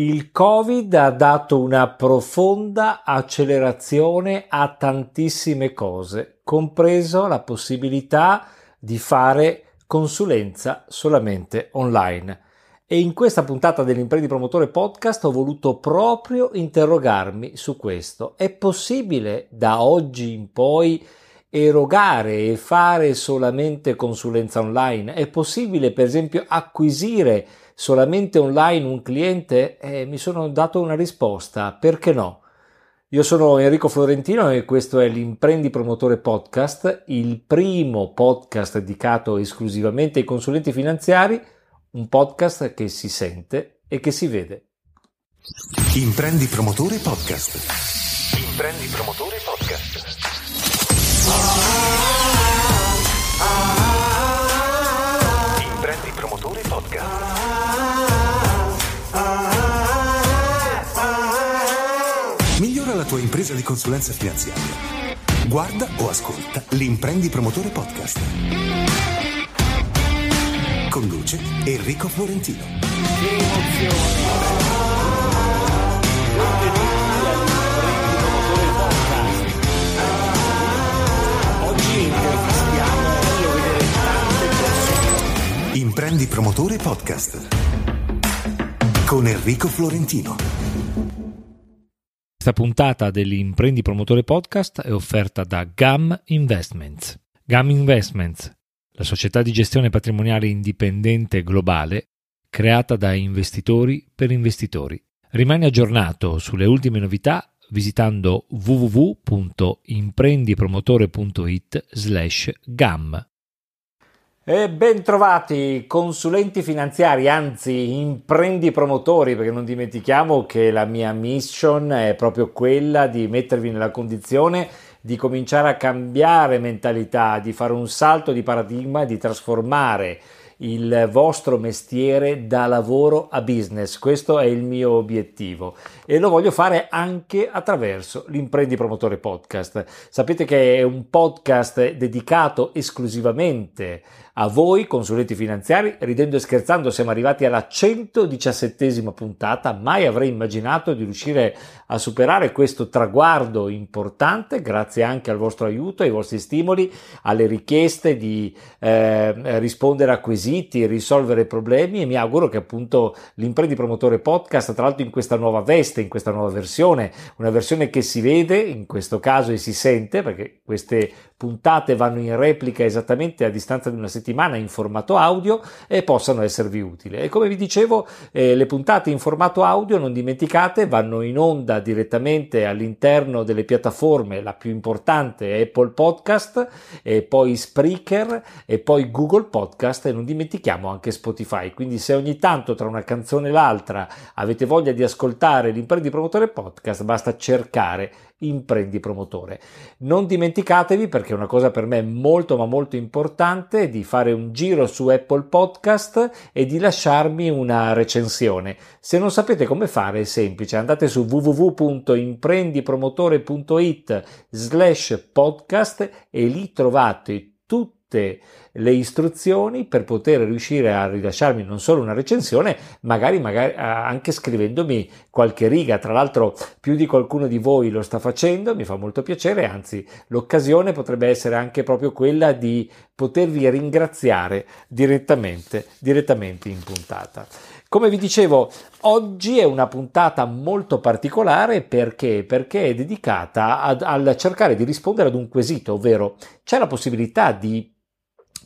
Il Covid ha dato una profonda accelerazione a tantissime cose, compreso la possibilità di fare consulenza solamente online. E in questa puntata dell'Imprendi Promotore Podcast ho voluto proprio interrogarmi su questo. È possibile da oggi in poi erogare e fare solamente consulenza online? È possibile, per esempio, acquisire solamente online un cliente? Mi sono dato una risposta: perché no? Io sono Enrico Florentino e questo è l'Imprendi Promotore Podcast, il primo podcast dedicato esclusivamente ai consulenti finanziari, un podcast che si sente e che si vede. Imprendi Promotore Podcast. Imprendi Promotore Podcast. Imprendi Promotore Podcast. Migliora la tua impresa di consulenza finanziaria. Guarda o ascolta l'Imprendi Promotore Podcast. Conduce Enrico Florentino. Che emozione! Imprendi Promotore Podcast con Enrico Florentino. Questa puntata dell'Imprendi Promotore Podcast è offerta da Gam Investments. Gam Investments, la società di gestione patrimoniale indipendente globale creata da investitori per investitori. Rimani aggiornato sulle ultime novità visitando www.imprendipromotore.it/gam. E bentrovati consulenti finanziari, anzi imprendi promotori, perché non dimentichiamo che la mia mission è proprio quella di mettervi nella condizione di cominciare a cambiare mentalità, di fare un salto di paradigma, di trasformare il vostro mestiere da lavoro a business. Questo è il mio obiettivo e lo voglio fare anche attraverso l'Imprendi Promotore Podcast. Sapete che è un podcast dedicato esclusivamente a voi consulenti finanziari. Ridendo e scherzando siamo arrivati alla 117ª puntata, mai avrei immaginato di riuscire a superare questo traguardo importante, grazie anche al vostro aiuto, ai vostri stimoli, alle richieste di rispondere a quesiti, risolvere problemi, e mi auguro che appunto l'Imprendi Promotore Podcast, tra l'altro in questa nuova veste, in questa nuova versione, una versione che si vede in questo caso e si sente, perché queste puntate vanno in replica esattamente a distanza di una settimana in formato audio, e possano esservi utili. E come vi dicevo, le puntate in formato audio, non dimenticate, vanno in onda direttamente all'interno delle piattaforme, la più importante è Apple Podcast, e poi Spreaker e poi Google Podcast, e non dimentichiamo anche Spotify. Quindi se ogni tanto tra una canzone e l'altra avete voglia di ascoltare l'Imprendi Promotore Podcast, basta cercare Imprendi Promotore. Non dimenticatevi, perché è una cosa per me molto ma molto importante, di fare un giro su Apple Podcast e di lasciarmi una recensione. Se non sapete come fare è semplice: andate su www.imprendipromotore.it/podcast e lì trovate tutte le istruzioni per poter riuscire a rilasciarmi non solo una recensione, magari anche scrivendomi qualche riga. Tra l'altro più di qualcuno di voi lo sta facendo, mi fa molto piacere, anzi l'occasione potrebbe essere anche proprio quella di potervi ringraziare direttamente in puntata. Come vi dicevo, oggi è una puntata molto particolare perché è dedicata al cercare di rispondere ad un quesito, ovvero c'è la possibilità di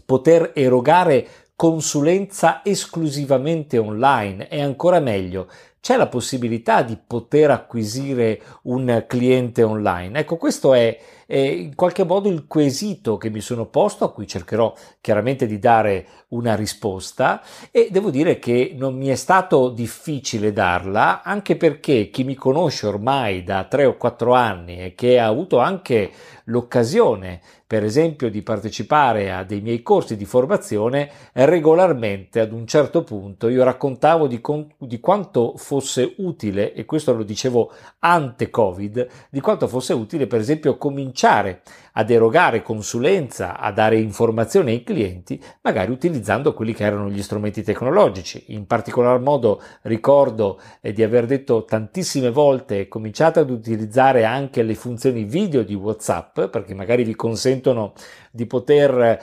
poter erogare consulenza esclusivamente online, e ancora meglio, c'è la possibilità di poter acquisire un cliente online. Ecco, questo è in qualche modo il quesito che mi sono posto, a cui cercherò chiaramente di dare una risposta, e devo dire che non mi è stato difficile darla, anche perché chi mi conosce ormai da 3 o 4 anni e che ha avuto anche l'occasione, per esempio, di partecipare a dei miei corsi di formazione, regolarmente ad un certo punto io raccontavo di quanto fosse utile, e questo lo dicevo ante Covid, di quanto fosse utile per esempio cominciare ad erogare consulenza, a dare informazioni ai clienti, magari utilizzando quelli che erano gli strumenti tecnologici. In particolar modo ricordo di aver detto tantissime volte: cominciate ad utilizzare anche le funzioni video di WhatsApp, perché magari vi consentono di poter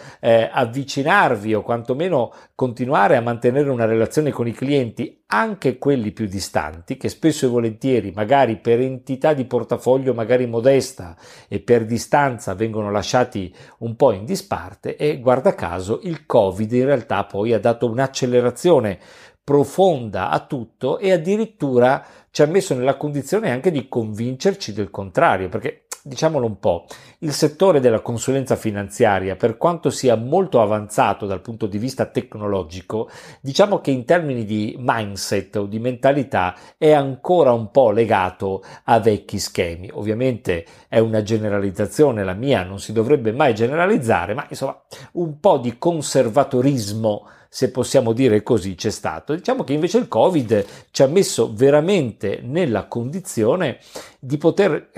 avvicinarvi o quantomeno continuare a mantenere una relazione con i clienti, anche quelli più distanti, che spesso e volentieri magari per entità di portafoglio magari modesta e per distanza vengono lasciati un po' in disparte. E guarda caso il Covid in realtà poi ha dato un'accelerazione profonda a tutto e addirittura ci ha messo nella condizione anche di convincerci del contrario, perché diciamolo un po', il settore della consulenza finanziaria, per quanto sia molto avanzato dal punto di vista tecnologico, diciamo che in termini di mindset o di mentalità è ancora un po' legato a vecchi schemi. Ovviamente è una generalizzazione la mia, non si dovrebbe mai generalizzare, ma insomma un po' di conservatorismo, se possiamo dire così, c'è stato. Diciamo che invece il Covid ci ha messo veramente nella condizione di poter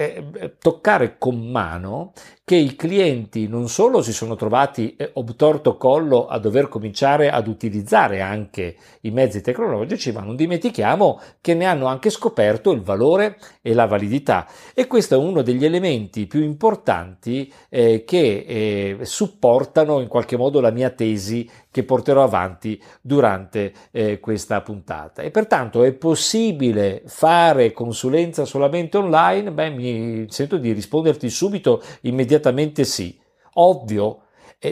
toccare con mano che i clienti non solo si sono trovati obtorto collo a dover cominciare ad utilizzare anche i mezzi tecnologici, ma non dimentichiamo che ne hanno anche scoperto il valore e la validità. E questo è uno degli elementi più importanti che supportano in qualche modo la mia tesi che porterò avanti durante questa puntata. E pertanto è possibile fare consulenza solamente online? Beh, mi sento di risponderti subito, immediatamente sì. Ovvio,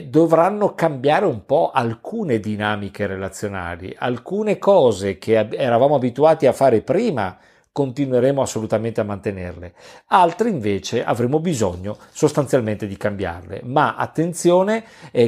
dovranno cambiare un po' alcune dinamiche relazionali, alcune cose che eravamo abituati a fare prima continueremo assolutamente a mantenerle, altre invece avremo bisogno sostanzialmente di cambiarle, ma attenzione,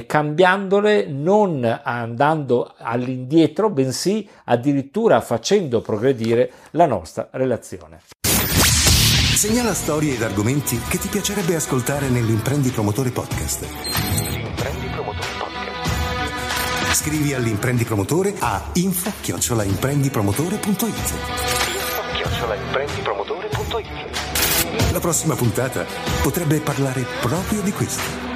cambiandole non andando all'indietro, bensì addirittura facendo progredire la nostra relazione. Segnala storie ed argomenti che ti piacerebbe ascoltare nell'Imprendi Promotore Podcast. Imprendi Promotore Podcast. Scrivi all'Imprendi Promotore a info@imprendipromotore.it. info@imprendipromotore.it. La prossima puntata potrebbe parlare proprio di questo.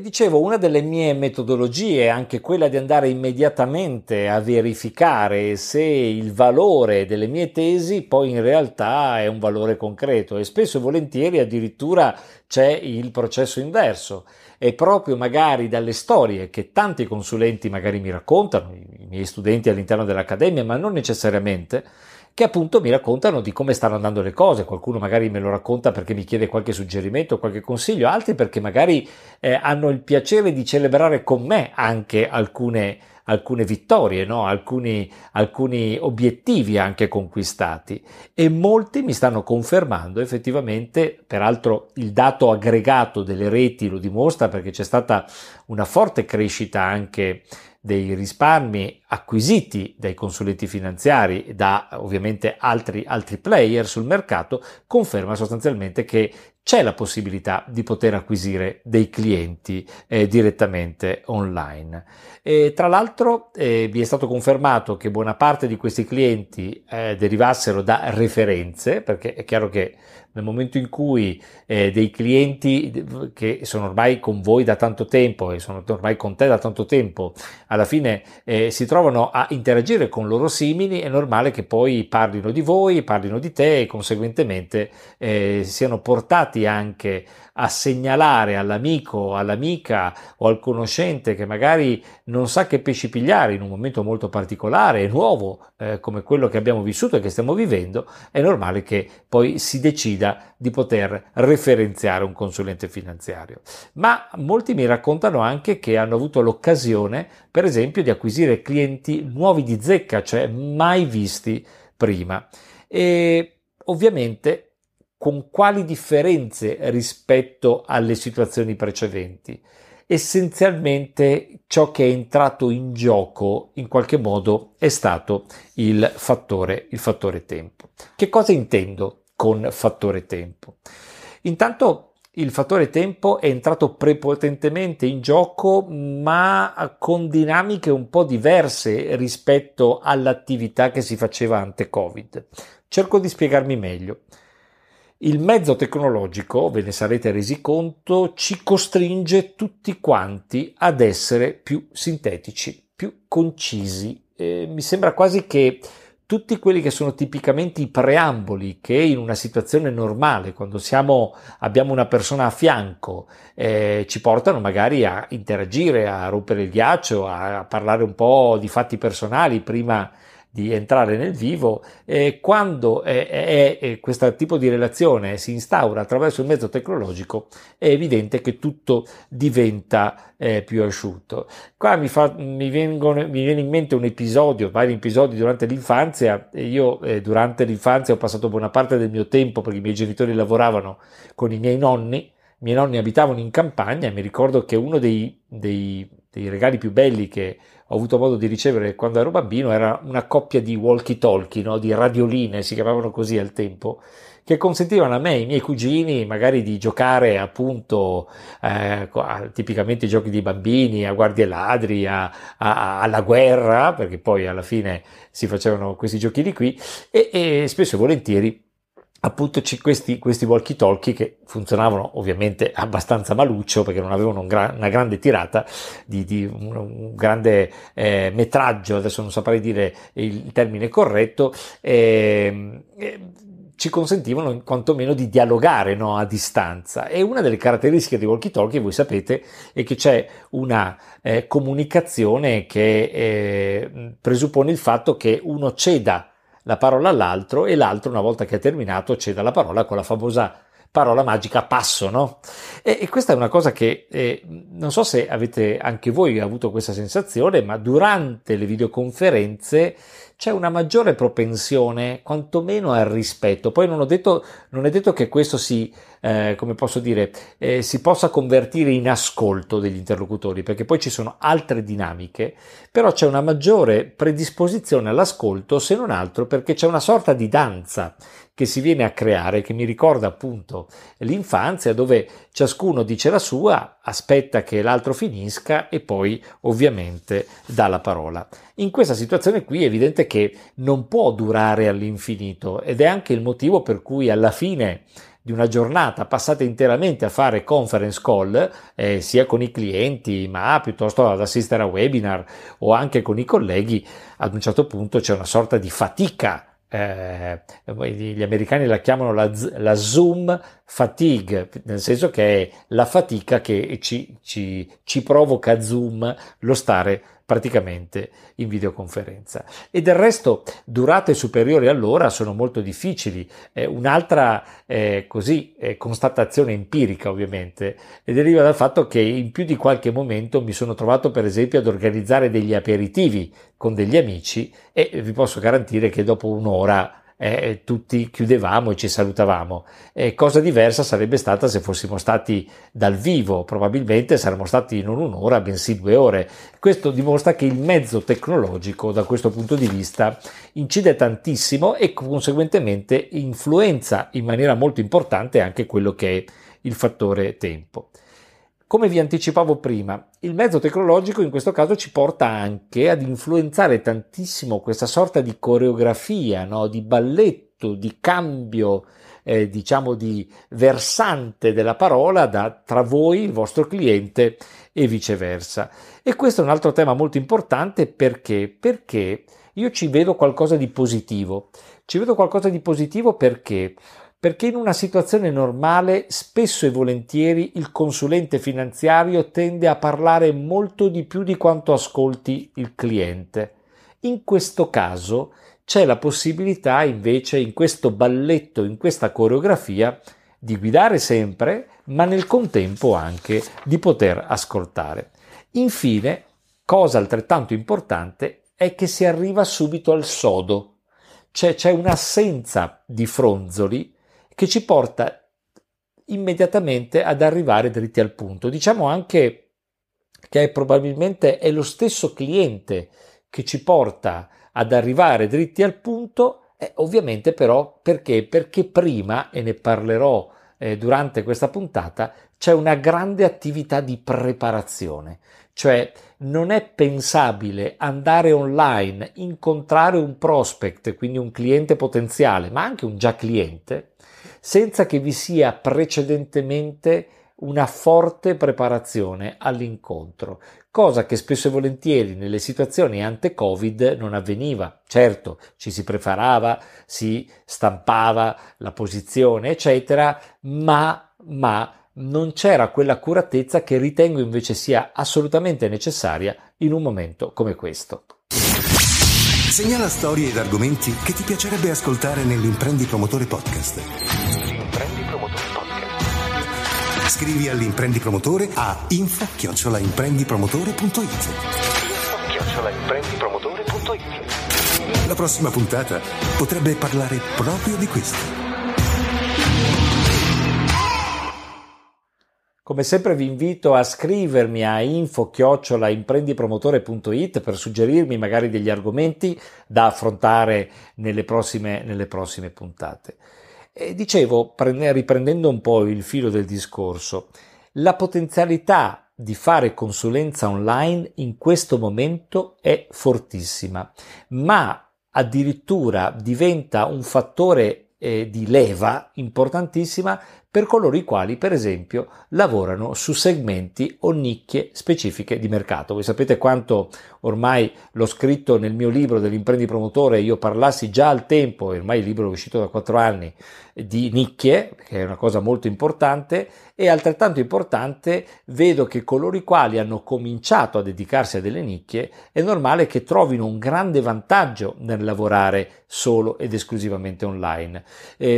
Dicevo, una delle mie metodologie è anche quella di andare immediatamente a verificare se il valore delle mie tesi poi in realtà è un valore concreto, e spesso e volentieri addirittura c'è il processo inverso. È proprio magari dalle storie che tanti consulenti magari mi raccontano, i miei studenti all'interno dell'accademia, ma non necessariamente, che appunto mi raccontano di come stanno andando le cose. Qualcuno magari me lo racconta perché mi chiede qualche suggerimento, qualche consiglio, altri perché magari hanno il piacere di celebrare con me anche alcune vittorie, no? alcuni obiettivi anche conquistati, e molti mi stanno confermando effettivamente, peraltro il dato aggregato delle reti lo dimostra, perché c'è stata una forte crescita anche dei risparmi acquisiti dai consulenti finanziari, da ovviamente altri player sul mercato, conferma sostanzialmente che c'è la possibilità di poter acquisire dei clienti direttamente online. E tra l'altro vi è stato confermato che buona parte di questi clienti derivassero da referenze, perché è chiaro che nel momento in cui dei clienti che sono ormai con voi da tanto tempo e sono ormai con te da tanto tempo, alla fine si trovano a interagire con loro simili, è normale che poi parlino di voi, parlino di te, e conseguentemente siano portati anche a segnalare all'amico, all'amica o al conoscente che magari non sa che pesci pigliare in un momento molto particolare e nuovo come quello che abbiamo vissuto e che stiamo vivendo. È normale che poi si decida di poter referenziare un consulente finanziario. Ma molti mi raccontano anche che hanno avuto l'occasione, per esempio, di acquisire clienti nuovi di zecca, cioè mai visti prima. E ovviamente con quali differenze rispetto alle situazioni precedenti. essenzialmente ciò che è entrato in gioco in qualche modo è stato il fattore tempo. Che cosa intendo con fattore tempo? Intanto il fattore tempo è entrato prepotentemente in gioco, ma con dinamiche un po' diverse rispetto all'attività che si faceva ante Covid. Cerco di spiegarmi meglio. Il mezzo tecnologico, ve ne sarete resi conto, ci costringe tutti quanti ad essere più sintetici, più concisi. Mi sembra quasi che tutti quelli che sono tipicamente i preamboli che in una situazione normale, quando abbiamo una persona a fianco, ci portano magari a interagire, a rompere il ghiaccio, a parlare un po' di fatti personali prima di entrare nel vivo, quando questo tipo di relazione si instaura attraverso il mezzo tecnologico è evidente che tutto diventa più asciutto. Qua mi viene in mente un episodio, vari episodi durante l'infanzia. Io durante l'infanzia ho passato buona parte del mio tempo, perché i miei genitori lavoravano, con i miei nonni. I miei nonni abitavano in campagna e mi ricordo che uno dei regali più belli che ho avuto modo di ricevere quando ero bambino era una coppia di walkie-talkie, no? Di radioline, si chiamavano così al tempo, che consentivano a me e ai miei cugini magari di giocare appunto tipicamente giochi di bambini, a guardie ladri, alla guerra, perché poi alla fine si facevano questi giochini qui, e spesso e volentieri appunto questi walkie talkie, che funzionavano ovviamente abbastanza maluccio perché non avevano una grande tirata un grande metraggio, adesso non saprei dire il termine corretto, ci consentivano quantomeno di dialogare, no, a distanza. E una delle caratteristiche dei walkie-talkie, voi sapete, è che c'è una comunicazione che presuppone il fatto che uno ceda la parola all'altro e l'altro, una volta che ha terminato, ceda la parola con la famosa parola magica passo, no? E questa è una cosa che non so se avete anche voi avuto questa sensazione, ma durante le videoconferenze c'è una maggiore propensione quantomeno al rispetto. Poi non è detto che questo si possa convertire in ascolto degli interlocutori, perché poi ci sono altre dinamiche, però c'è una maggiore predisposizione all'ascolto, se non altro perché c'è una sorta di danza che si viene a creare, che mi ricorda appunto l'infanzia, dove ciascuno dice la sua, aspetta che l'altro finisca e poi ovviamente dà la parola. In questa situazione qui è evidente che non può durare all'infinito, ed è anche il motivo per cui alla fine di una giornata passata interamente a fare conference call, sia con i clienti ma piuttosto ad assistere a webinar o anche con i colleghi, ad un certo punto c'è una sorta di fatica. Gli americani la chiamano la Zoom fatigue, nel senso che è la fatica che ci provoca Zoom, lo stare praticamente in videoconferenza. E del resto durate superiori all'ora sono molto difficili. Un'altra constatazione empirica ovviamente deriva dal fatto che in più di qualche momento mi sono trovato per esempio ad organizzare degli aperitivi con degli amici, e vi posso garantire che dopo un'ora tutti chiudevamo e ci salutavamo. Cosa diversa sarebbe stata se fossimo stati dal vivo, probabilmente saremmo stati non un'ora bensì 2 ore. Questo dimostra che il mezzo tecnologico da questo punto di vista incide tantissimo e conseguentemente influenza in maniera molto importante anche quello che è il fattore tempo. Come vi anticipavo prima, il mezzo tecnologico in questo caso ci porta anche ad influenzare tantissimo questa sorta di coreografia, no? Di balletto, di cambio, di versante della parola tra voi, il vostro cliente e viceversa. E questo è un altro tema molto importante perché io ci vedo qualcosa di positivo. Ci vedo qualcosa di positivo perché in una situazione normale spesso e volentieri il consulente finanziario tende a parlare molto di più di quanto ascolti il cliente. In questo caso c'è la possibilità invece, in questo balletto, in questa coreografia, di guidare sempre, ma nel contempo anche di poter ascoltare. Infine, cosa altrettanto importante, è che si arriva subito al sodo. C'è un'assenza di fronzoli che ci porta immediatamente ad arrivare dritti al punto, diciamo anche che probabilmente è lo stesso cliente che ci porta ad arrivare dritti al punto, ovviamente però perché? Perché prima, e ne parlerò durante questa puntata, c'è una grande attività di preparazione, cioè non è pensabile andare online, incontrare un prospect, quindi un cliente potenziale, ma anche un già cliente, senza che vi sia precedentemente una forte preparazione all'incontro, cosa che spesso e volentieri nelle situazioni ante-Covid non avveniva. Certo, ci si preparava, si stampava la posizione, eccetera, ma non c'era quell'accuratezza che ritengo invece sia assolutamente necessaria in un momento come questo. Segnala storie ed argomenti che ti piacerebbe ascoltare nell'Imprendi Promotore Podcast. Scrivi all'Imprendi Promotore a info@imprendipromotore.it. info@imprendipromotore.it. La prossima puntata potrebbe parlare proprio di questo. Come sempre vi invito a scrivermi a info@imprendipromotore.it per suggerirmi magari degli argomenti da affrontare nelle prossime puntate. E dicevo, riprendendo un po' il filo del discorso, la potenzialità di fare consulenza online in questo momento è fortissima, ma addirittura diventa un fattore di leva importantissima per coloro i quali, per esempio, lavorano su segmenti o nicchie specifiche di mercato. Voi sapete quanto ormai l'ho scritto nel mio libro dell'Imprendi Promotore, io parlassi già al tempo, ormai il libro è uscito da 4 anni, di nicchie, che è una cosa molto importante, e altrettanto importante vedo che coloro i quali hanno cominciato a dedicarsi a delle nicchie è normale che trovino un grande vantaggio nel lavorare solo ed esclusivamente online.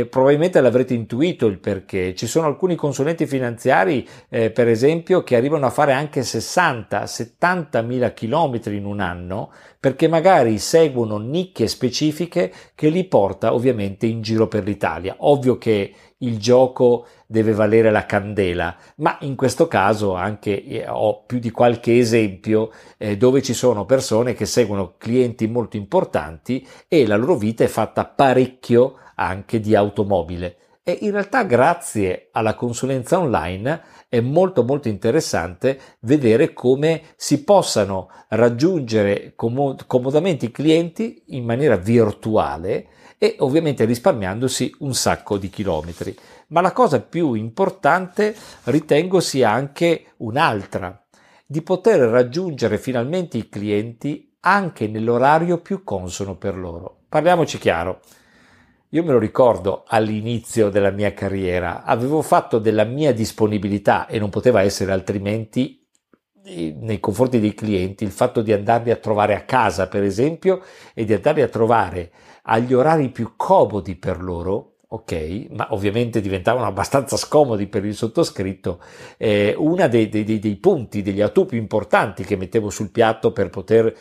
Probabilmente l'avrete intuito il perché. Ci sono alcuni consulenti finanziari, per esempio, che arrivano a fare anche 60-70 mila chilometri in un anno, perché magari seguono nicchie specifiche che li porta ovviamente in giro per l'Italia. Ovvio che il gioco deve valere la candela, ma in questo caso anche ho più di qualche esempio dove ci sono persone che seguono clienti molto importanti e la loro vita è fatta parecchio anche di automobile. E in realtà grazie alla consulenza online è molto molto interessante vedere come si possano raggiungere comodamente i clienti in maniera virtuale e ovviamente risparmiandosi un sacco di chilometri. Ma la cosa più importante ritengo sia anche un'altra, di poter raggiungere finalmente i clienti anche nell'orario più consono per loro. Parliamoci chiaro. Io me lo ricordo all'inizio della mia carriera, avevo fatto della mia disponibilità, e non poteva essere altrimenti nei confronti dei clienti, il fatto di andarli a trovare a casa, per esempio, e di andarli a trovare agli orari più comodi per loro, ok, ma ovviamente diventavano abbastanza scomodi per il sottoscritto, uno dei punti, degli attu più importanti che mettevo sul piatto per poter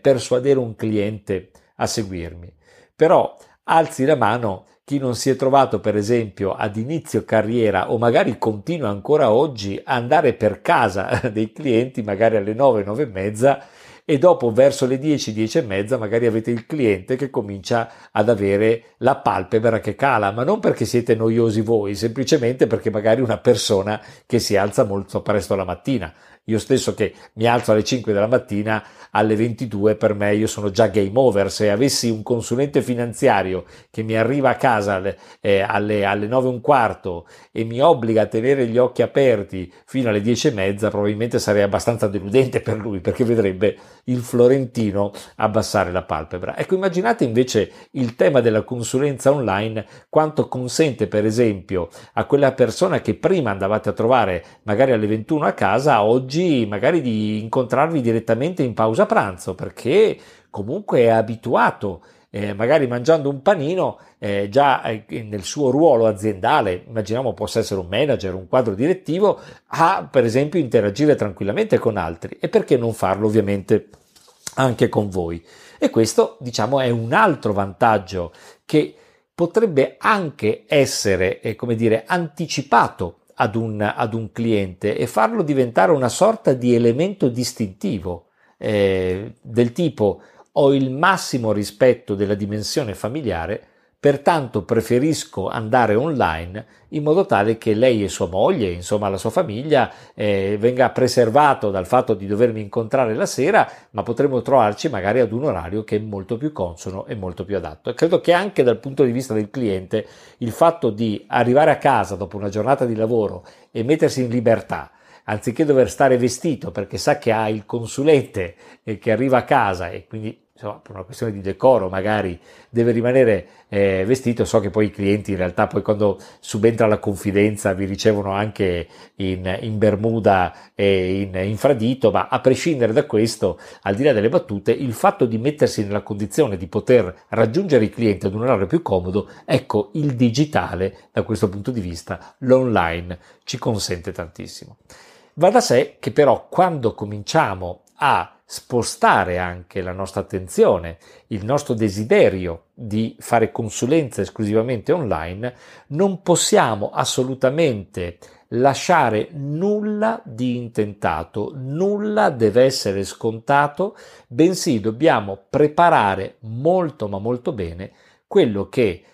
persuadere un cliente a seguirmi. Però alzi la mano chi non si è trovato, per esempio, ad inizio carriera o magari continua ancora oggi a andare per casa dei clienti magari alle 9, 9 e mezza e dopo verso le 10, 10 e mezza magari avete il cliente che comincia ad avere la palpebra che cala, ma non perché siete noiosi voi, semplicemente perché magari una persona che si alza molto presto la mattina. Io stesso che mi alzo alle 5 della mattina, alle 22 per me io sono già game over. Se avessi un consulente finanziario che mi arriva a casa alle 9 e un quarto e mi obbliga a tenere gli occhi aperti fino alle 10 e mezza, probabilmente sarei abbastanza deludente per lui, perché vedrebbe il Florentino abbassare la palpebra. Ecco, immaginate invece il tema della consulenza online, quanto consente per esempio a quella persona che prima andavate a trovare magari alle 21 a casa, oggi magari di incontrarvi direttamente in pausa pranzo, perché comunque è abituato, magari mangiando un panino, già nel suo ruolo aziendale, immaginiamo possa essere un manager, un quadro direttivo, a per esempio interagire tranquillamente con altri, e perché non farlo ovviamente anche con voi. E questo, diciamo, è un altro vantaggio che potrebbe anche essere, come dire, anticipato ad un cliente e farlo diventare una sorta di elemento distintivo, del tipo: ho il massimo rispetto della dimensione familiare, pertanto preferisco andare online, in modo tale che lei e sua moglie, insomma la sua famiglia, venga preservato dal fatto di dovermi incontrare la sera, ma potremo trovarci magari ad un orario che è molto più consono e molto più adatto. E credo che anche dal punto di vista del cliente il fatto di arrivare a casa dopo una giornata di lavoro e mettersi in libertà, anziché dover stare vestito perché sa che ha il consulente che arriva a casa e quindi, insomma, per una questione di decoro magari deve rimanere vestito. So che poi i clienti in realtà poi, quando subentra la confidenza, vi ricevono anche in bermuda e in infradito, ma a prescindere da questo, al di là delle battute, il fatto di mettersi nella condizione di poter raggiungere i clienti ad un orario più comodo, ecco, il digitale da questo punto di vista, l'online, ci consente tantissimo. Va da sé che però quando cominciamo a spostare anche la nostra attenzione, il nostro desiderio di fare consulenza esclusivamente online, non possiamo assolutamente lasciare nulla di intentato, nulla deve essere scontato, bensì dobbiamo preparare molto ma molto bene quello che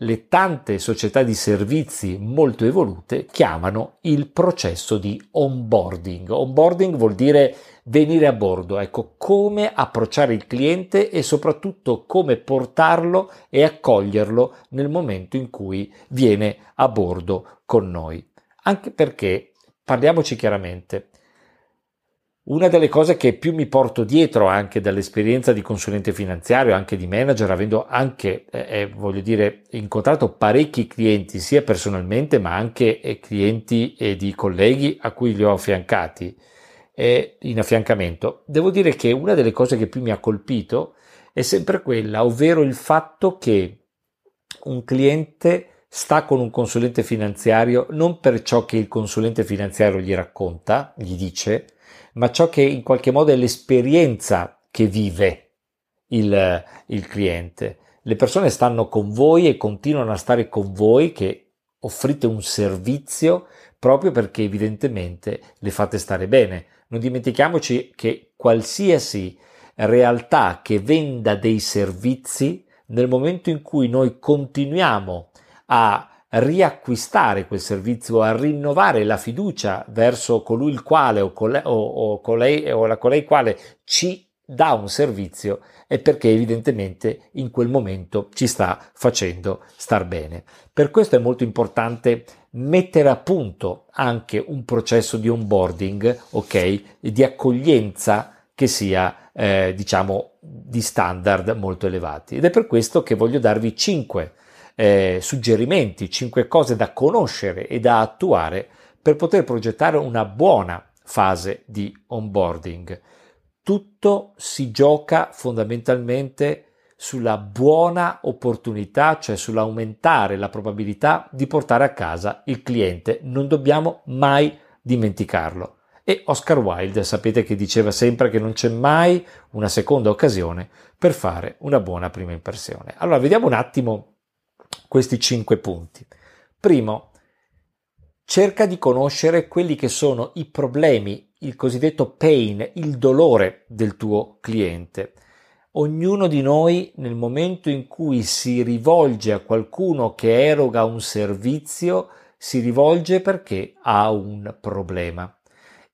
le tante società di servizi molto evolute chiamano il processo di onboarding. Onboarding vuol dire venire a bordo, ecco, come approcciare il cliente e soprattutto come portarlo e accoglierlo nel momento in cui viene a bordo con noi. Anche perché, parliamoci chiaramente, una delle cose che più mi porto dietro anche dall'esperienza di consulente finanziario, anche di manager, avendo anche, voglio dire, incontrato parecchi clienti, sia personalmente ma anche clienti di colleghi a cui li ho affiancati, in affiancamento, devo dire che una delle cose che più mi ha colpito è sempre quella, ovvero il fatto che un cliente sta con un consulente finanziario non per ciò che il consulente finanziario gli racconta, gli dice, ma ciò che in qualche modo è l'esperienza che vive il cliente. Le persone stanno con voi e continuano a stare con voi, che offrite un servizio proprio perché evidentemente le fate stare bene. Non dimentichiamoci che qualsiasi realtà che venda dei servizi, nel momento in cui noi continuiamo a riacquistare quel servizio, a rinnovare la fiducia verso colui il quale o colei quale ci dà un servizio, è perché evidentemente in quel momento ci sta facendo star bene. Per questo è molto importante mettere a punto anche un processo di onboarding, ok, di accoglienza che sia diciamo di standard molto elevati, ed è per questo che voglio darvi 5 suggerimenti, 5 cose da conoscere e da attuare per poter progettare una buona fase di onboarding. Tutto si gioca fondamentalmente sulla buona opportunità, cioè sull'aumentare la probabilità di portare a casa il cliente. Non dobbiamo mai dimenticarlo. E Oscar Wilde, sapete che diceva sempre che non c'è mai una seconda occasione per fare una buona prima impressione. Allora, vediamo un attimo questi 5 punti. Primo, cerca di conoscere quelli che sono i problemi, il cosiddetto pain, il dolore del tuo cliente. Ognuno di noi, nel momento in cui si rivolge a qualcuno che eroga un servizio, si rivolge perché ha un problema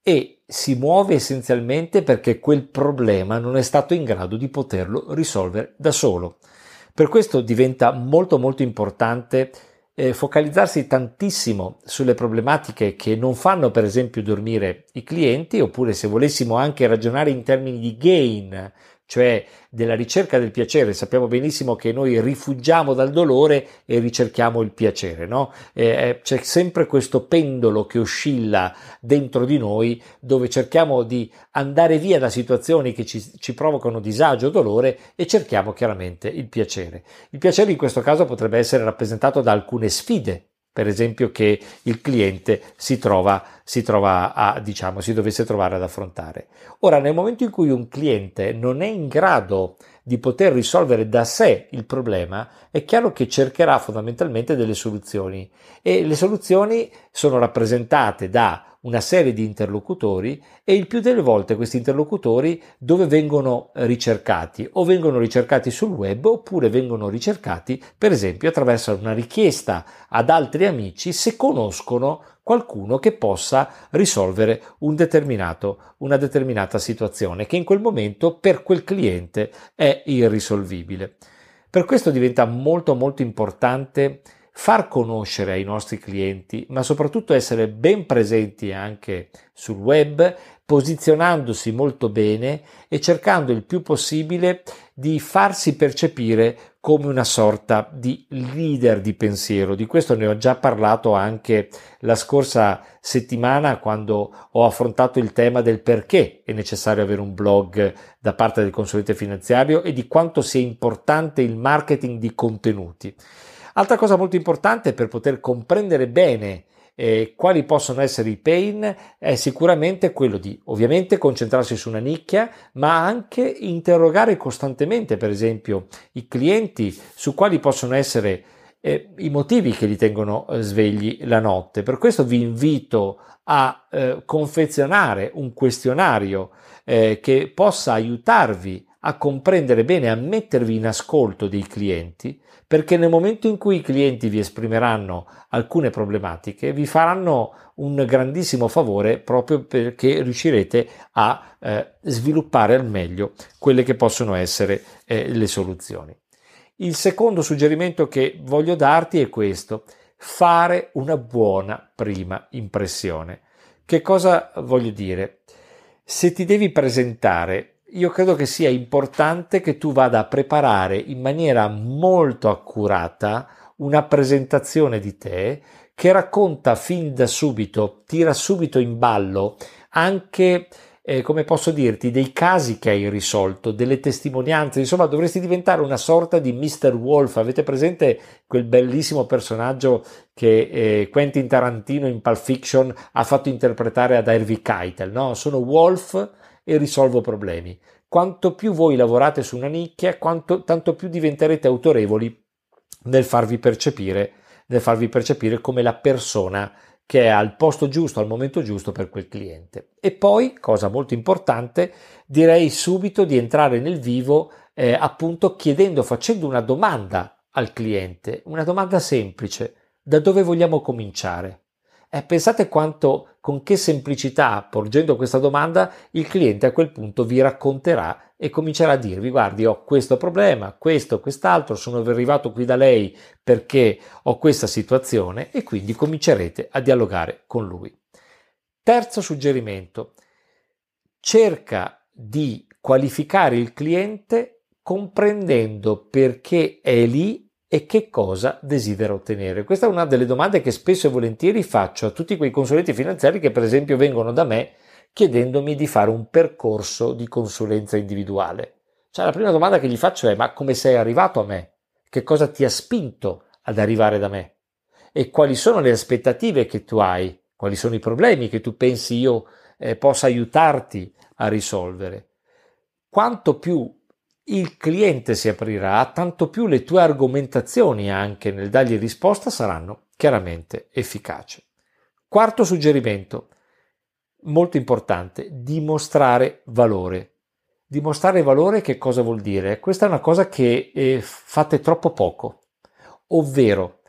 e si muove essenzialmente perché quel problema non è stato in grado di poterlo risolvere da solo. Per questo diventa molto molto importante focalizzarsi tantissimo sulle problematiche che non fanno, per esempio, dormire i clienti, oppure, se volessimo anche ragionare in termini di gain, cioè della ricerca del piacere. Sappiamo benissimo che noi rifugiamo dal dolore e ricerchiamo il piacere, no? C'è sempre questo pendolo che oscilla dentro di noi, dove cerchiamo di andare via da situazioni che ci provocano disagio o dolore e cerchiamo chiaramente il piacere. Il piacere in questo caso potrebbe essere rappresentato da alcune sfide, per esempio, che il cliente si dovesse trovare ad affrontare. Ora, nel momento in cui un cliente non è in grado di poter risolvere da sé il problema, è chiaro che cercherà fondamentalmente delle soluzioni, e le soluzioni sono rappresentate da una serie di interlocutori, e il più delle volte questi interlocutori dove vengono ricercati? O vengono ricercati sul web, oppure vengono ricercati per esempio attraverso una richiesta ad altri amici se conoscono qualcuno che possa risolvere una determinata situazione che in quel momento per quel cliente è irrisolvibile. Per questo diventa molto molto importante far conoscere ai nostri clienti, ma soprattutto essere ben presenti anche sul web, posizionandosi molto bene e cercando il più possibile di farsi percepire come una sorta di leader di pensiero. Di questo ne ho già parlato anche la scorsa settimana quando ho affrontato il tema del perché è necessario avere un blog da parte del consulente finanziario e di quanto sia importante il marketing di contenuti. Altra cosa molto importante per poter comprendere bene quali possono essere i pain è sicuramente quello di ovviamente concentrarsi su una nicchia, ma anche interrogare costantemente per esempio i clienti su quali possono essere i motivi che li tengono svegli la notte. Per questo vi invito a confezionare un questionario che possa aiutarvi a comprendere bene, a mettervi in ascolto dei clienti, perché nel momento in cui i clienti vi esprimeranno alcune problematiche, vi faranno un grandissimo favore proprio perché riuscirete a sviluppare al meglio quelle che possono essere le soluzioni. Il secondo suggerimento che voglio darti è questo: fare una buona prima impressione. Che cosa voglio dire? Se ti devi presentare, io credo che sia importante che tu vada a preparare in maniera molto accurata una presentazione di te che racconta fin da subito, tira subito in ballo anche, come posso dirti, dei casi che hai risolto, delle testimonianze. Insomma, dovresti diventare una sorta di Mr. Wolf. Avete presente quel bellissimo personaggio che Quentin Tarantino in Pulp Fiction ha fatto interpretare ad Harvey Keitel, no? Sono Wolf e risolvo problemi. Quanto più voi lavorate su una nicchia, tanto più diventerete autorevoli nel farvi percepire come la persona che è al posto giusto, al momento giusto per quel cliente. E poi, cosa molto importante, direi subito di entrare nel vivo, appunto facendo una domanda al cliente, una domanda semplice: da dove vogliamo cominciare? Pensate con che semplicità, porgendo questa domanda, il cliente a quel punto vi racconterà e comincerà a dirvi: guardi, ho questo problema, quest'altro, sono arrivato qui da lei perché ho questa situazione, e quindi comincerete a dialogare con lui. Terzo suggerimento: cerca di qualificare il cliente comprendendo perché è lì e che cosa desidera ottenere. Questa è una delle domande che spesso e volentieri faccio a tutti quei consulenti finanziari che per esempio vengono da me chiedendomi di fare un percorso di consulenza individuale. Cioè, la prima domanda che gli faccio è: ma come sei arrivato a me? Che cosa ti ha spinto ad arrivare da me? E quali sono le aspettative che tu hai? Quali sono i problemi che tu pensi io possa aiutarti a risolvere? Quanto più il cliente si aprirà, tanto più le tue argomentazioni anche nel dargli risposta saranno chiaramente efficaci. Quarto suggerimento, molto importante: dimostrare valore. Dimostrare valore che cosa vuol dire? Questa è una cosa che fate troppo poco, ovvero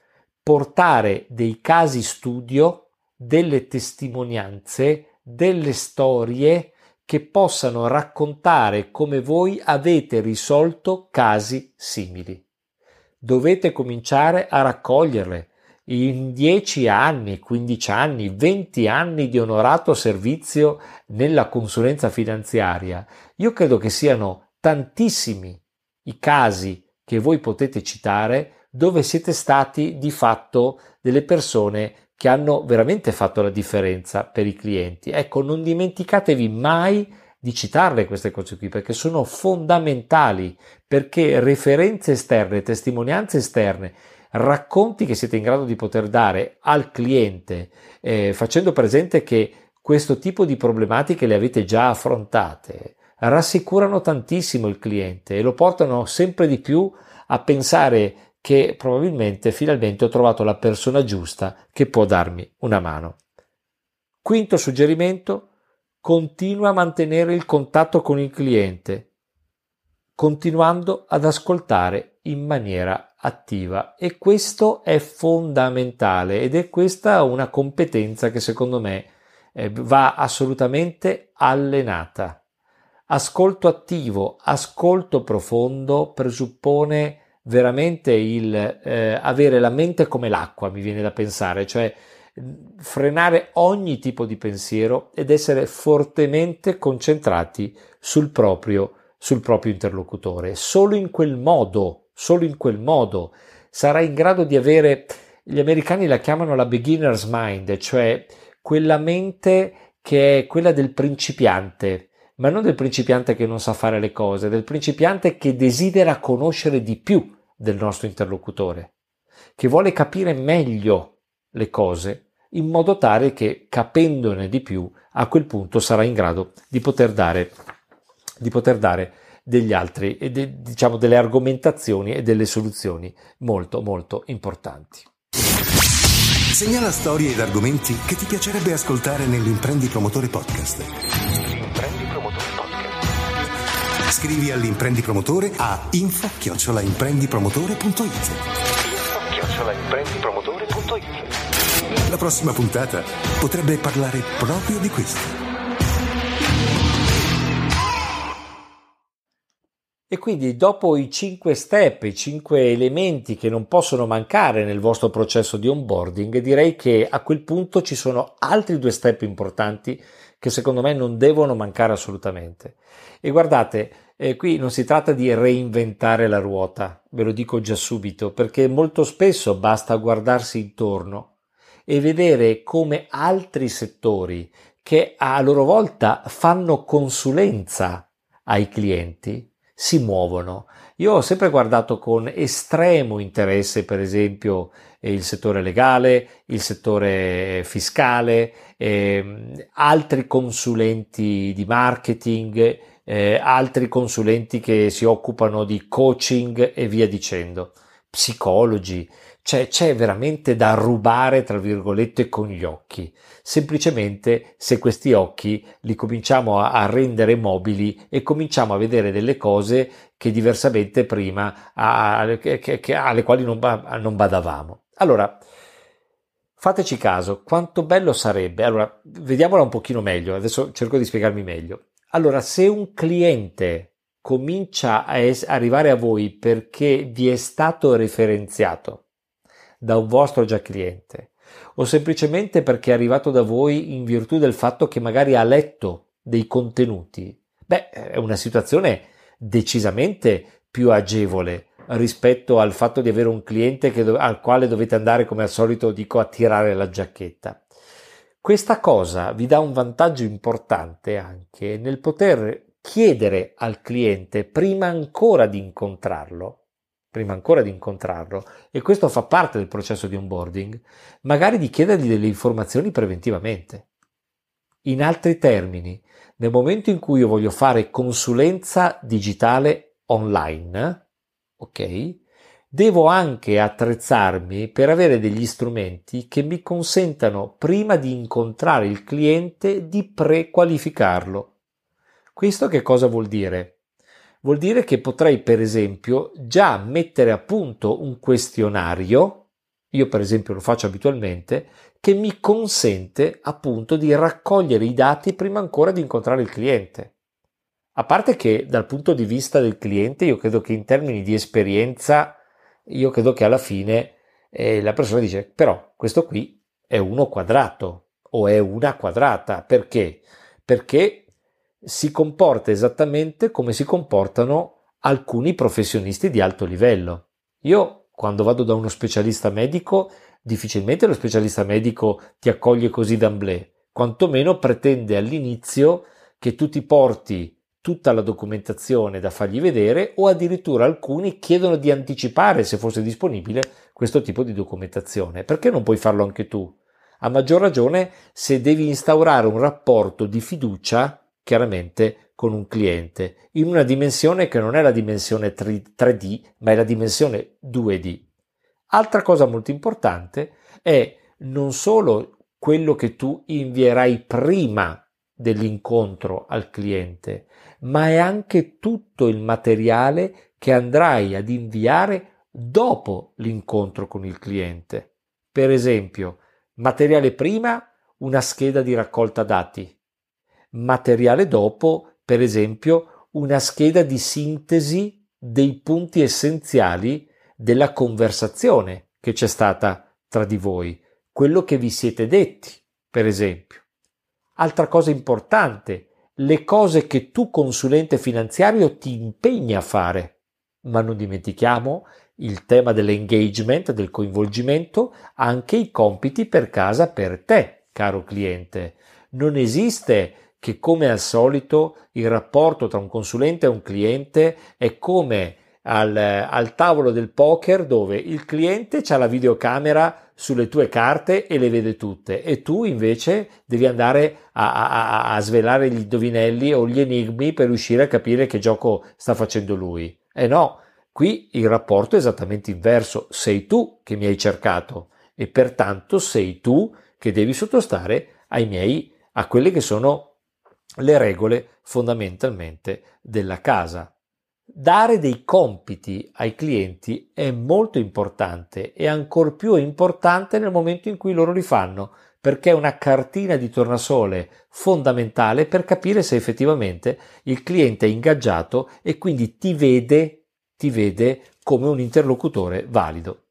portare dei casi studio, delle testimonianze, delle storie che possano raccontare come voi avete risolto casi simili. Dovete cominciare a raccoglierle. In 10 anni, 15 anni, 20 anni di onorato servizio nella consulenza finanziaria, io credo che siano tantissimi i casi che voi potete citare dove siete stati di fatto delle persone che hanno veramente fatto la differenza per i clienti. Ecco, non dimenticatevi mai di citarle queste cose qui, perché sono fondamentali, perché referenze esterne, testimonianze esterne, racconti che siete in grado di poter dare al cliente, facendo presente che questo tipo di problematiche le avete già affrontate, rassicurano tantissimo il cliente e lo portano sempre di più a pensare che probabilmente finalmente ho trovato la persona giusta che può darmi una mano. Quinto suggerimento, continua a mantenere il contatto con il cliente, continuando ad ascoltare in maniera attiva, e questo è fondamentale ed è questa una competenza che secondo me va assolutamente allenata. Ascolto attivo, ascolto profondo presuppone veramente avere la mente come l'acqua, mi viene da pensare, cioè frenare ogni tipo di pensiero ed essere fortemente concentrati sul proprio interlocutore. Solo in quel modo sarà in grado di avere, gli americani la chiamano la beginner's mind, cioè quella mente che è quella del principiante, ma non del principiante che non sa fare le cose, del principiante che desidera conoscere di più del nostro interlocutore, che vuole capire meglio le cose, in modo tale che, capendone di più, a quel punto sarà in grado di poter dare degli altri, diciamo, delle argomentazioni e delle soluzioni molto molto importanti. Segnala storie ed argomenti che ti piacerebbe ascoltare nell'Imprendi Promotore Podcast. Scrivi all'Imprendi Promotore a info@imprendipromotore.it. info@imprendipromotore.it. La prossima puntata potrebbe parlare proprio di questo. E quindi dopo i 5 step, i 5 elementi che non possono mancare nel vostro processo di onboarding, direi che a quel punto ci sono altri 2 step importanti che secondo me non devono mancare assolutamente. E guardate, qui non si tratta di reinventare la ruota, ve lo dico già subito, perché molto spesso basta guardarsi intorno e vedere come altri settori che a loro volta fanno consulenza ai clienti si muovono. Io ho sempre guardato con estremo interesse, per esempio, il settore legale, il settore fiscale, altri consulenti di marketing, altri consulenti che si occupano di coaching e via dicendo, psicologi. C'è veramente da rubare, tra virgolette, con gli occhi. Semplicemente, se questi occhi li cominciamo a rendere mobili e cominciamo a vedere delle cose che diversamente prima alle quali non badavamo. Allora, fateci caso, quanto bello sarebbe. Allora, vediamola un pochino meglio, adesso cerco di spiegarmi meglio. Allora, se un cliente comincia a arrivare a voi perché vi è stato referenziato da un vostro già cliente, o semplicemente perché è arrivato da voi in virtù del fatto che magari ha letto dei contenuti, è una situazione decisamente più agevole rispetto al fatto di avere un cliente al quale dovete andare, come al solito dico, a tirare la giacchetta. Questa cosa vi dà un vantaggio importante anche nel poter chiedere al cliente prima ancora di incontrarlo, e questo fa parte del processo di onboarding, magari di chiedergli delle informazioni preventivamente. In altri termini, nel momento in cui io voglio fare consulenza digitale online, ok, devo anche attrezzarmi per avere degli strumenti che mi consentano, prima di incontrare il cliente, di prequalificarlo. Questo che cosa vuol dire? Vuol dire che potrei, per esempio, già mettere a punto un questionario, io per esempio lo faccio abitualmente, che mi consente appunto di raccogliere i dati prima ancora di incontrare il cliente. A parte che dal punto di vista del cliente, io credo che in termini di esperienza, io credo che alla fine la persona dice, però questo qui è uno quadrato o è una quadrata, perché? Perché si comporta esattamente come si comportano alcuni professionisti di alto livello. Io, quando vado da uno specialista medico, difficilmente lo specialista medico ti accoglie così d'amblè, quantomeno pretende all'inizio che tu ti porti tutta la documentazione da fargli vedere, o addirittura alcuni chiedono di anticipare, se fosse disponibile, questo tipo di documentazione. Perché non puoi farlo anche tu? A maggior ragione se devi instaurare un rapporto di fiducia chiaramente con un cliente in una dimensione che non è la dimensione 3D, ma è la dimensione 2D. Altra cosa molto importante è non solo quello che tu invierai prima dell'incontro al cliente, ma è anche tutto il materiale che andrai ad inviare dopo l'incontro con il cliente. Per esempio, materiale prima, una scheda di raccolta dati. Materiale dopo, per esempio, una scheda di sintesi dei punti essenziali della conversazione che c'è stata tra di voi, quello che vi siete detti, per esempio. Altra cosa importante, le cose che tu consulente finanziario ti impegni a fare. Ma non dimentichiamo il tema dell'engagement, del coinvolgimento, anche i compiti per casa per te, caro cliente. Non esiste che, come al solito, il rapporto tra un consulente e un cliente è come al tavolo del poker, dove il cliente c'ha la videocamera sulle tue carte e le vede tutte, e tu invece devi andare a svelare gli indovinelli o gli enigmi per riuscire a capire che gioco sta facendo lui. Eh no, qui il rapporto è esattamente inverso, sei tu che mi hai cercato e pertanto sei tu che devi sottostare a quelle che sono le regole fondamentalmente della casa. Dare dei compiti ai clienti è molto importante, e ancor più è importante nel momento in cui loro li fanno, perché è una cartina di tornasole fondamentale per capire se effettivamente il cliente è ingaggiato e quindi ti vede come un interlocutore valido.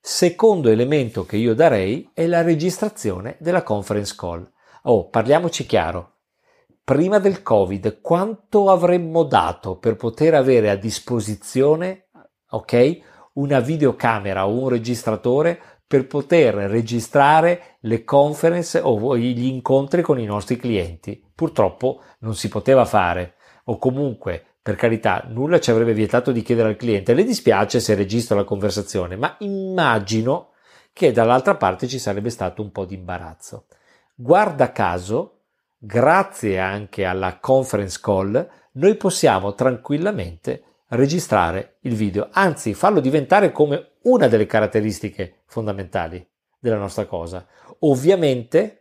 Secondo elemento che io darei è la registrazione della conference call. Oh, parliamoci chiaro. Prima del Covid, quanto avremmo dato per poter avere a disposizione, una videocamera o un registratore per poter registrare le conference o gli incontri con i nostri clienti? Purtroppo non si poteva fare, o comunque, per carità, nulla ci avrebbe vietato di chiedere al cliente: le dispiace se registro la conversazione? Ma immagino che dall'altra parte ci sarebbe stato un po' di imbarazzo. Guarda caso, grazie anche alla conference call, noi possiamo tranquillamente registrare il video, anzi farlo diventare come una delle caratteristiche fondamentali della nostra cosa. Ovviamente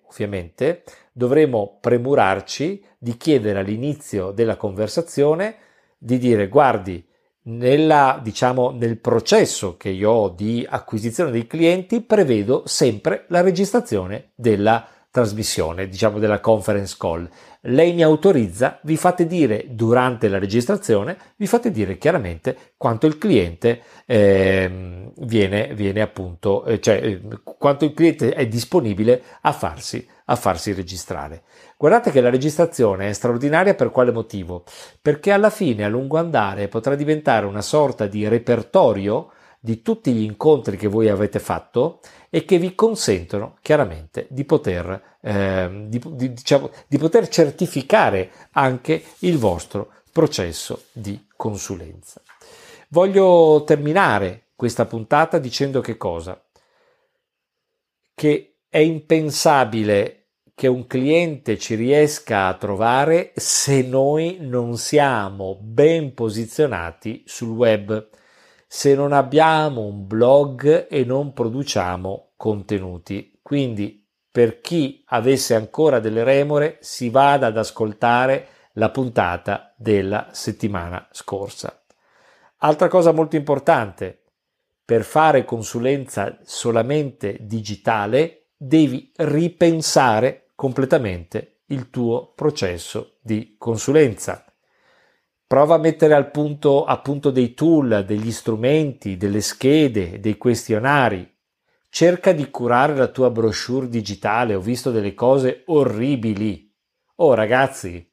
dovremo premurarci di chiedere all'inizio della conversazione di dire: guardi, nel processo che io ho di acquisizione dei clienti prevedo sempre la registrazione della trasmissione, della conference call. Lei mi autorizza? Vi fate dire durante la registrazione, vi fate dire chiaramente quanto il cliente quanto il cliente è disponibile a farsi registrare. Guardate che la registrazione è straordinaria. Per quale motivo? Perché alla fine, a lungo andare, potrà diventare una sorta di repertorio di tutti gli incontri che voi avete fatto e che vi consentono chiaramente di poter certificare anche il vostro processo di consulenza. Voglio terminare questa puntata dicendo che cosa? Che è impensabile che un cliente ci riesca a trovare se noi non siamo ben posizionati sul web, se non abbiamo un blog e non produciamo contenuti. Quindi, per chi avesse ancora delle remore, si vada ad ascoltare la puntata della settimana scorsa. Altra cosa molto importante: per fare consulenza solamente digitale devi ripensare completamente il tuo processo di consulenza. Prova a mettere a punto dei tool, degli strumenti, delle schede, dei questionari. Cerca di curare la tua brochure digitale. Ho visto delle cose orribili. Oh ragazzi,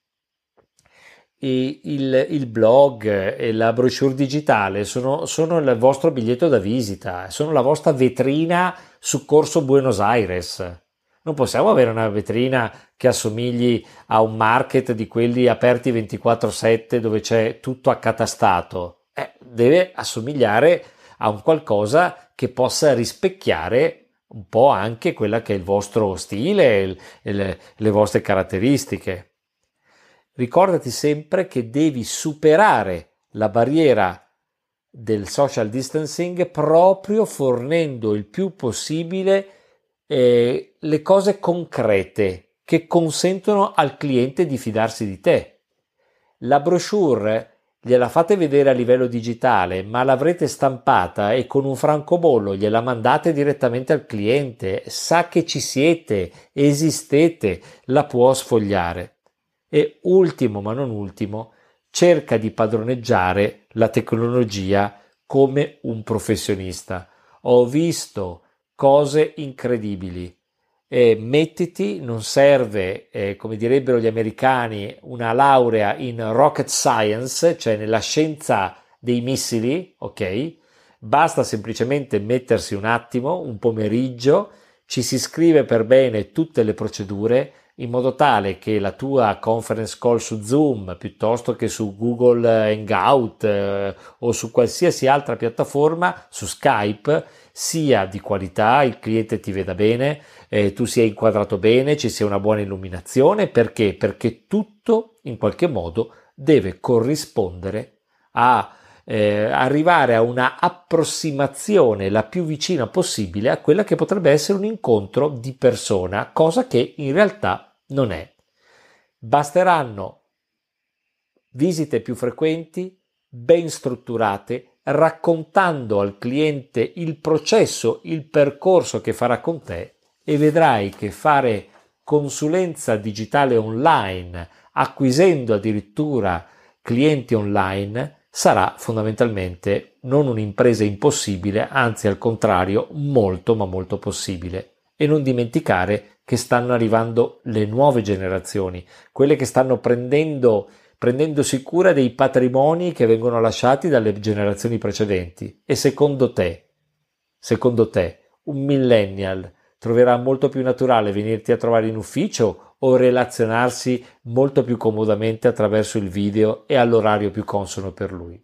il blog e la brochure digitale sono il vostro biglietto da visita, sono la vostra vetrina su Corso Buenos Aires. Non possiamo avere una vetrina che assomigli a un market di quelli aperti 24/7 dove c'è tutto accatastato. Deve assomigliare a un qualcosa che possa rispecchiare un po' anche quella che è il vostro stile, le vostre caratteristiche. ricordati sempre che devi superare la barriera del social distancing proprio fornendo il più possibile le cose concrete che consentono al cliente di fidarsi di te. La brochure gliela fate vedere a livello digitale, ma l'avrete stampata e con un francobollo gliela mandate direttamente al cliente. Sa che ci siete, esistete, la può sfogliare. E ultimo ma non ultimo, cerca di padroneggiare la tecnologia come un professionista. Ho visto cose incredibili. Mettiti, non serve, come direbbero gli americani, una laurea in rocket science, cioè nella scienza dei missili, ok? Basta semplicemente mettersi un attimo, un pomeriggio, ci si scrive per bene tutte le procedure, in modo tale che la tua conference call su Zoom piuttosto che su Google Hangout o su qualsiasi altra piattaforma, su Skype, sia di qualità, il cliente ti veda bene, tu sia inquadrato bene, ci sia una buona illuminazione. Perché? Perché tutto in qualche modo deve corrispondere a arrivare a una approssimazione la più vicina possibile a quella che potrebbe essere un incontro di persona, cosa che in realtà non è. Basteranno visite più frequenti, ben strutturate, raccontando al cliente il processo, il percorso che farà con te, e vedrai che fare consulenza digitale online, acquisendo addirittura clienti online, sarà fondamentalmente non un'impresa impossibile, anzi al contrario molto ma molto possibile. E non dimenticare che stanno arrivando le nuove generazioni, quelle che stanno prendendosi cura dei patrimoni che vengono lasciati dalle generazioni precedenti. E secondo te, un millennial troverà molto più naturale venirti a trovare in ufficio o relazionarsi molto più comodamente attraverso il video e all'orario più consono per lui?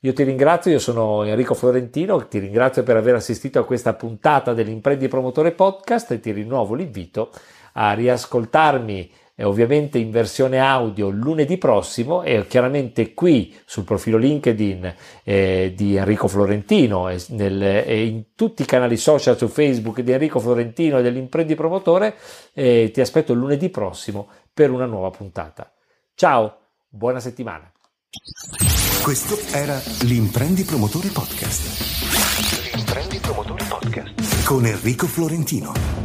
Io ti ringrazio, io sono Enrico Florentino, ti ringrazio per aver assistito a questa puntata dell'Imprendi Promotore Podcast e ti rinnovo l'invito a riascoltarmi ovviamente in versione audio lunedì prossimo e chiaramente qui sul profilo LinkedIn di Enrico Florentino e in tutti i canali social su Facebook di Enrico Florentino e dell'Imprendi Promotore. Ti aspetto lunedì prossimo per una nuova puntata. Ciao, buona settimana. Questo era l'Imprendi Promotore Podcast con Enrico Florentino.